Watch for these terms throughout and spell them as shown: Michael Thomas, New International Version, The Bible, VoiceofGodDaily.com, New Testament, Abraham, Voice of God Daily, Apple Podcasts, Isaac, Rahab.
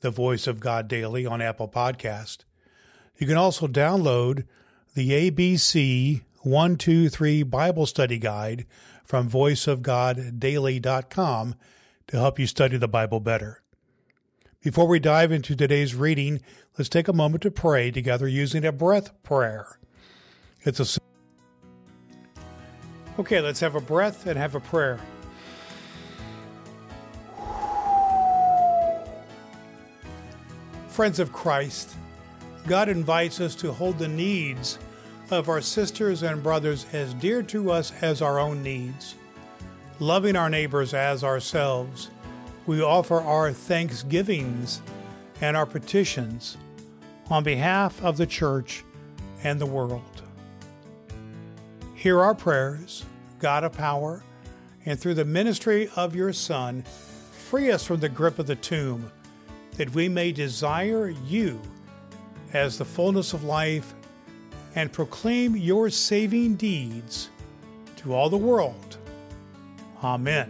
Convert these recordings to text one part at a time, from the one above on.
the Voice of God Daily on Apple Podcasts. You can also download the A, B, C-1,2,3 Bible Study Guide from voiceofgoddaily.com to help you study the Bible better. Before we dive into today's reading, let's take a moment to pray together using a breath prayer. Okay, let's have a breath and have a prayer. Friends of Christ, God invites us to hold the needs of our sisters and brothers as dear to us as our own needs. Loving our neighbors as ourselves, we offer our thanksgivings and our petitions on behalf of the church and the world. Hear our prayers, God of power, and through the ministry of your Son, free us from the grip of the tomb, that we may desire you as the fullness of life and proclaim your saving deeds to all the world. Amen.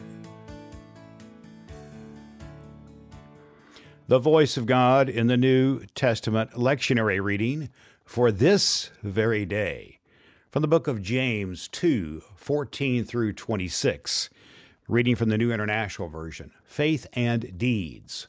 The Voice of God in the New Testament lectionary reading for this very day, from the book of James 2:14 through 26, reading from the New International Version, Faith and Deeds.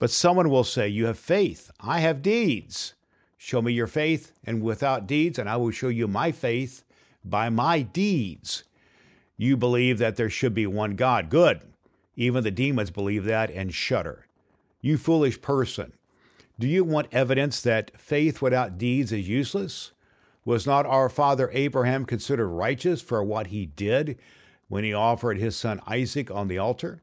But someone will say, "You have faith, I have deeds. Show me your faith and without deeds, and I will show you my faith by my deeds. You believe that there should be one God. Good. Even the demons believe that and shudder. You foolish person, do you want evidence that faith without deeds is useless? Was not our father Abraham considered righteous for what he did when he offered his son Isaac on the altar?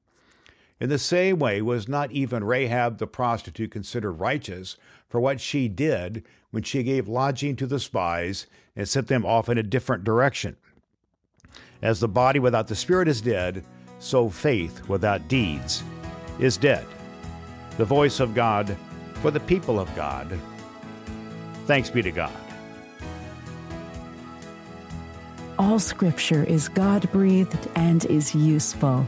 In the same way, was not even Rahab the prostitute considered righteous for what she did when she gave lodging to the spies and sent them off in a different direction? As the body without the spirit is dead, so faith without deeds is dead." The voice of God for the people of God. Thanks be to God. All Scripture is God-breathed and is useful.